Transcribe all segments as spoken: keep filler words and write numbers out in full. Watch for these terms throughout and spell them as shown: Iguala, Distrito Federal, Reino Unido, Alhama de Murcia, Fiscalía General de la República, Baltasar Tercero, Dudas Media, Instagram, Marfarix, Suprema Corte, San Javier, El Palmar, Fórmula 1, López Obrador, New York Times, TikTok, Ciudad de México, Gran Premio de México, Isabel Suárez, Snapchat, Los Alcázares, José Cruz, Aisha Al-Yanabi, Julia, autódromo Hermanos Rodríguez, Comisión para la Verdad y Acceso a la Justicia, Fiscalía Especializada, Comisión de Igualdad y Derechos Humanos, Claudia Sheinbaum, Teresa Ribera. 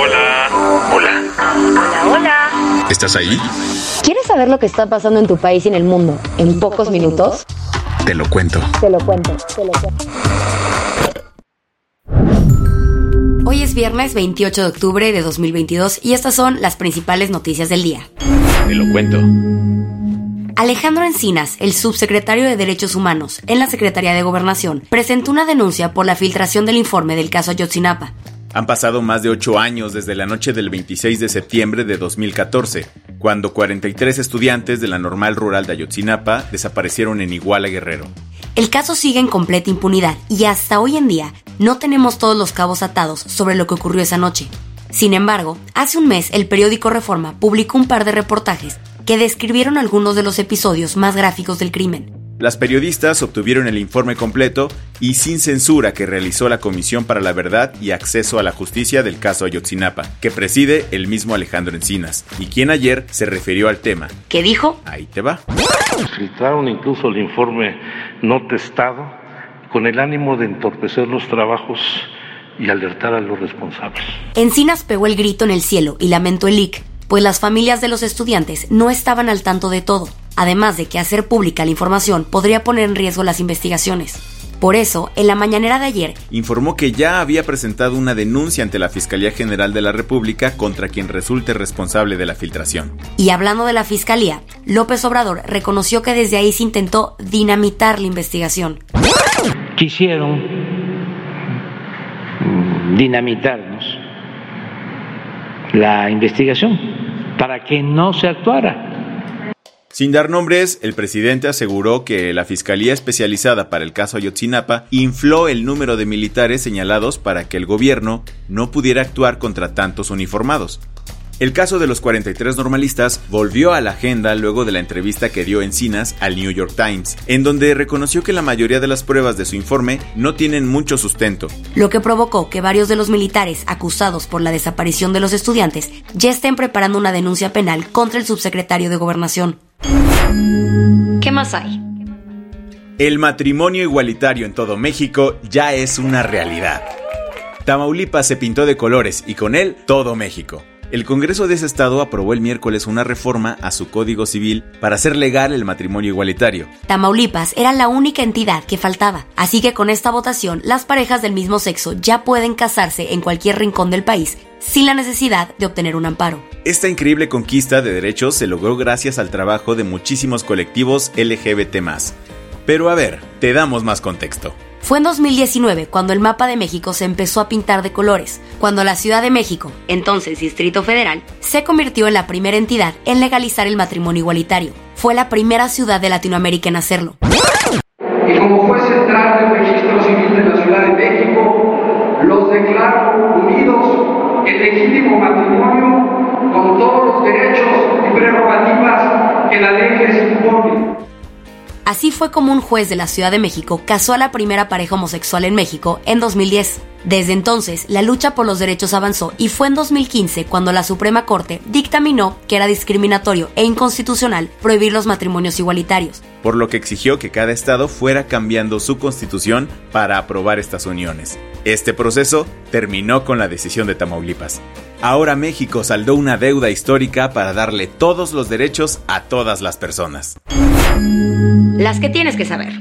Hola. Hola. Hola, hola. ¿Estás ahí? ¿Quieres saber lo que está pasando en tu país y en el mundo en, ¿En pocos minutos? minutos? Te lo cuento. Te lo cuento. Te lo cuento. Hoy es viernes veintiocho de octubre de dos mil veintidós y estas son las principales noticias del día. Te lo cuento. Alejandro Encinas, el subsecretario de Derechos Humanos en la Secretaría de Gobernación, presentó una denuncia por la filtración del informe del caso Ayotzinapa. Han pasado más de ocho años desde la noche del veintiséis de septiembre de dos mil catorce, cuando cuarenta y tres estudiantes de la Normal Rural de Ayotzinapa desaparecieron en Iguala, Guerrero. El caso sigue en completa impunidad y hasta hoy en día no tenemos todos los cabos atados sobre lo que ocurrió esa noche. Sin embargo, hace un mes el periódico Reforma publicó un par de reportajes que describieron algunos de los episodios más gráficos del crimen. Las periodistas obtuvieron el informe completo y sin censura que realizó la Comisión para la Verdad y Acceso a la Justicia del caso Ayotzinapa, que preside el mismo Alejandro Encinas, y quien ayer se refirió al tema. ¿Qué dijo? Ahí te va. Filtraron incluso el informe no testado con el ánimo de entorpecer los trabajos y alertar a los responsables. Encinas pegó el grito en el cielo y lamentó el leak, pues las familias de los estudiantes no estaban al tanto de todo, además de que hacer pública la información podría poner en riesgo las investigaciones. Por eso, en la mañanera de ayer, informó que ya había presentado una denuncia ante la Fiscalía General de la República contra quien resulte responsable de la filtración. Y hablando de la Fiscalía, López Obrador reconoció que desde ahí se intentó dinamitar la investigación. Quisieron dinamitarnos la investigación para que no se actuara. Sin dar nombres, el presidente aseguró que la Fiscalía Especializada para el caso Ayotzinapa infló el número de militares señalados para que el gobierno no pudiera actuar contra tantos uniformados. El caso de los cuarenta y tres normalistas volvió a la agenda luego de la entrevista que dio Encinas al New York Times, en donde reconoció que la mayoría de las pruebas de su informe no tienen mucho sustento. Lo que provocó que varios de los militares acusados por la desaparición de los estudiantes ya estén preparando una denuncia penal contra el subsecretario de Gobernación. ¿Qué más hay? El matrimonio igualitario en todo México ya es una realidad. Tamaulipas se pintó de colores y con él todo México. El Congreso de ese estado aprobó el miércoles una reforma a su Código Civil para hacer legal el matrimonio igualitario. Tamaulipas era la única entidad que faltaba, así que con esta votación las parejas del mismo sexo ya pueden casarse en cualquier rincón del país sin la necesidad de obtener un amparo. Esta increíble conquista de derechos se logró gracias al trabajo de muchísimos colectivos L G B T más. Pero a ver, te damos más contexto. Fue en dos mil diecinueve cuando el mapa de México se empezó a pintar de colores, cuando la Ciudad de México, entonces Distrito Federal, se convirtió en la primera entidad en legalizar el matrimonio igualitario. Fue la primera ciudad de Latinoamérica en hacerlo. Y como juez central del Registro Civil de la Ciudad de México, los declaro unidos en legítimo matrimonio con todos los derechos y prerrogativas que la ley les impone. Así fue como un juez de la Ciudad de México casó a la primera pareja homosexual en México en dos mil diez. Desde entonces, la lucha por los derechos avanzó y fue en dos mil quince cuando la Suprema Corte dictaminó que era discriminatorio e inconstitucional prohibir los matrimonios igualitarios, por lo que exigió que cada estado fuera cambiando su constitución para aprobar estas uniones. Este proceso terminó con la decisión de Tamaulipas. Ahora México saldó una deuda histórica para darle todos los derechos a todas las personas. Las que tienes que saber.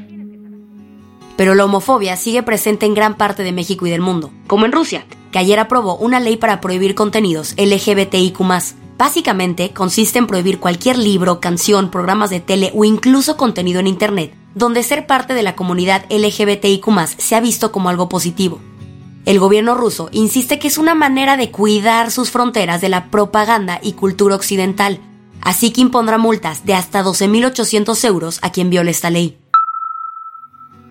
Pero la homofobia sigue presente en gran parte de México y del mundo, como en Rusia, que ayer aprobó una ley para prohibir contenidos L G B T I Q más. Básicamente, consiste en prohibir cualquier libro, canción, programas de tele o incluso contenido en internet, donde ser parte de la comunidad L G B T I Q más se ha visto como algo positivo. El gobierno ruso insiste que es una manera de cuidar sus fronteras de la propaganda y cultura occidental, así que impondrá multas de hasta doce mil ochocientos euros a quien viole esta ley.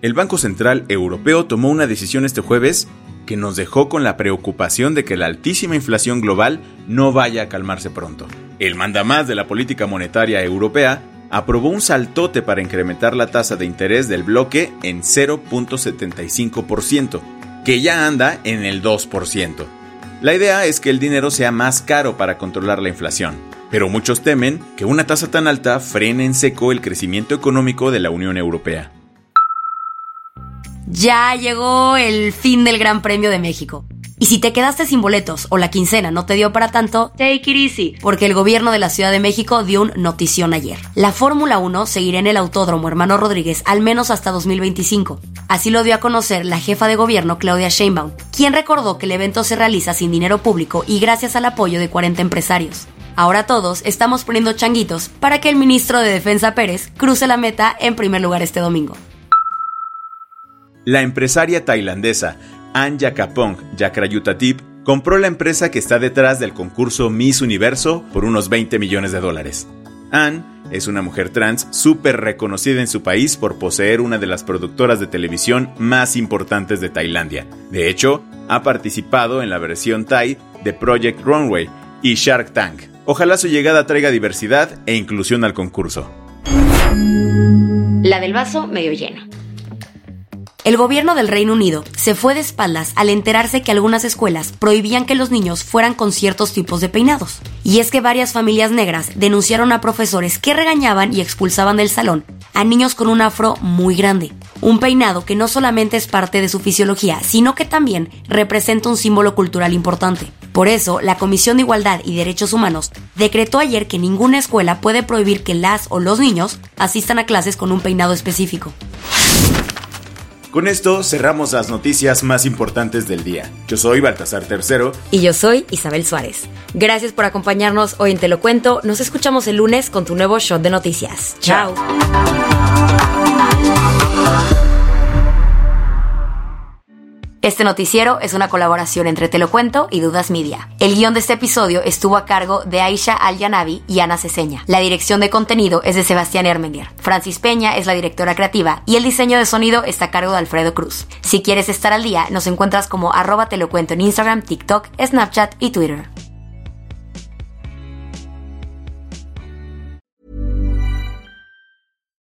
El Banco Central Europeo tomó una decisión este jueves que nos dejó con la preocupación de que la altísima inflación global no vaya a calmarse pronto. El mandamás de la política monetaria europea aprobó un saltote para incrementar la tasa de interés del bloque en cero punto setenta y cinco por ciento, que ya anda en el dos por ciento. La idea es que el dinero sea más caro para controlar la inflación, pero muchos temen que una tasa tan alta frene en seco el crecimiento económico de la Unión Europea. Ya llegó el fin del Gran Premio de México. Y si te quedaste sin boletos o la quincena no te dio para tanto, take it easy, porque el gobierno de la Ciudad de México dio un notición ayer. La Fórmula uno seguirá en el autódromo Hermanos Rodríguez al menos hasta dos mil veinticinco. Así lo dio a conocer la jefa de gobierno Claudia Sheinbaum, quien recordó que el evento se realiza sin dinero público y gracias al apoyo de cuarenta empresarios. Ahora todos estamos poniendo changuitos para que el ministro de Defensa Pérez cruce la meta en primer lugar este domingo. La empresaria tailandesa Anne Kapong Yakrayutatip compró la empresa que está detrás del concurso Miss Universo por unos veinte millones de dólares. Anne es una mujer trans súper reconocida en su país por poseer una de las productoras de televisión más importantes de Tailandia. De hecho, ha participado en la versión Thai de Project Runway y Shark Tank. Ojalá su llegada traiga diversidad e inclusión al concurso. La del vaso medio lleno. El gobierno del Reino Unido se fue de espaldas al enterarse que algunas escuelas prohibían que los niños fueran con ciertos tipos de peinados. Y es que varias familias negras denunciaron a profesores que regañaban y expulsaban del salón a niños con un afro muy grande. Un peinado que no solamente es parte de su fisiología, sino que también representa un símbolo cultural importante. Por eso, la Comisión de Igualdad y Derechos Humanos decretó ayer que ninguna escuela puede prohibir que las o los niños asistan a clases con un peinado específico. Con esto cerramos las noticias más importantes del día. Yo soy Baltasar Tercero. Y yo soy Isabel Suárez. Gracias por acompañarnos hoy en Te lo Cuento. Nos escuchamos el lunes con tu nuevo shot de noticias. ¡Chao! Este noticiero es una colaboración entre Te lo Cuento y Dudas Media. El guión de este episodio estuvo a cargo de Aisha Al-Yanabi y Ana Ceseña. La dirección de contenido es de Sebastián Hermenguer. Francis Peña es la directora creativa y el diseño de sonido está a cargo de Alfredo Cruz. Si quieres estar al día, nos encuentras como arroba Te lo Cuento en Instagram, TikTok, Snapchat y Twitter.